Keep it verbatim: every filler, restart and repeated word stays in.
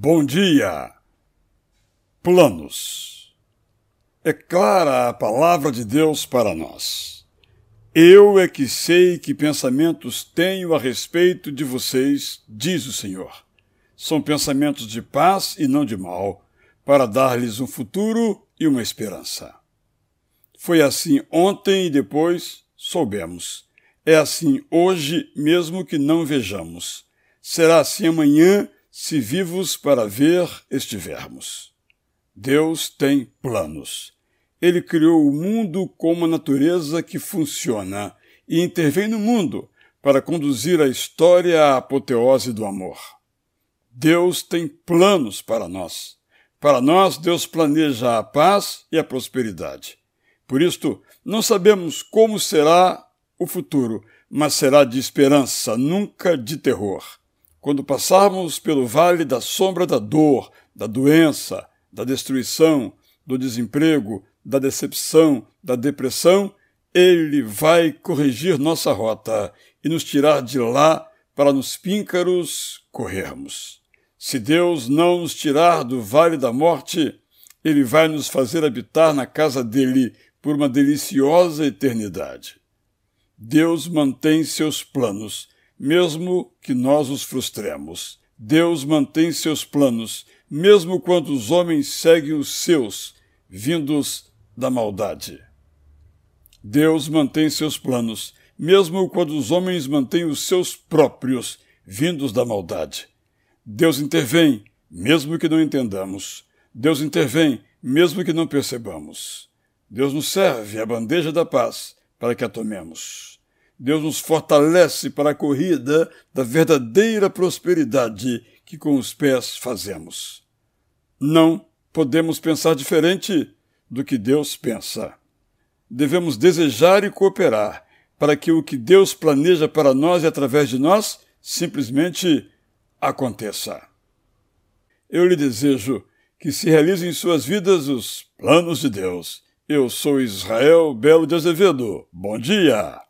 Bom dia! Planos. É clara a palavra de Deus para nós. Eu é que sei que pensamentos tenho a respeito de vocês, diz o Senhor. São pensamentos de paz e não de mal, para dar-lhes um futuro e uma esperança. Foi assim ontem e depois soubemos. É assim hoje, mesmo que não vejamos. Será assim amanhã, se vivos para ver estivermos. Deus tem planos. Ele criou o mundo com uma natureza que funciona e intervém no mundo para conduzir a história à apoteose do amor. Deus tem planos para nós. Para nós, Deus planeja a paz e a prosperidade. Por isto, não sabemos como será o futuro, mas será de esperança, nunca de terror. Quando passarmos pelo vale da sombra da dor, da doença, da destruição, do desemprego, da decepção, da depressão, Ele vai corrigir nossa rota e nos tirar de lá para nos píncaros corrermos. Se Deus não nos tirar do vale da morte, Ele vai nos fazer habitar na casa dEle por uma deliciosa eternidade. Deus mantém seus planos, mesmo que nós os frustremos. Deus mantém seus planos, mesmo quando os homens seguem os seus, vindos da maldade. Deus mantém seus planos, mesmo quando os homens mantêm os seus próprios, vindos da maldade. Deus intervém, mesmo que não entendamos. Deus intervém, mesmo que não percebamos. Deus nos serve a bandeja da paz para que a tomemos. Deus nos fortalece para a corrida da verdadeira prosperidade que com os pés fazemos. Não podemos pensar diferente do que Deus pensa. Devemos desejar e cooperar para que o que Deus planeja para nós e através de nós simplesmente aconteça. Eu lhe desejo que se realizem em suas vidas os planos de Deus. Eu sou Israel Belo de Azevedo. Bom dia!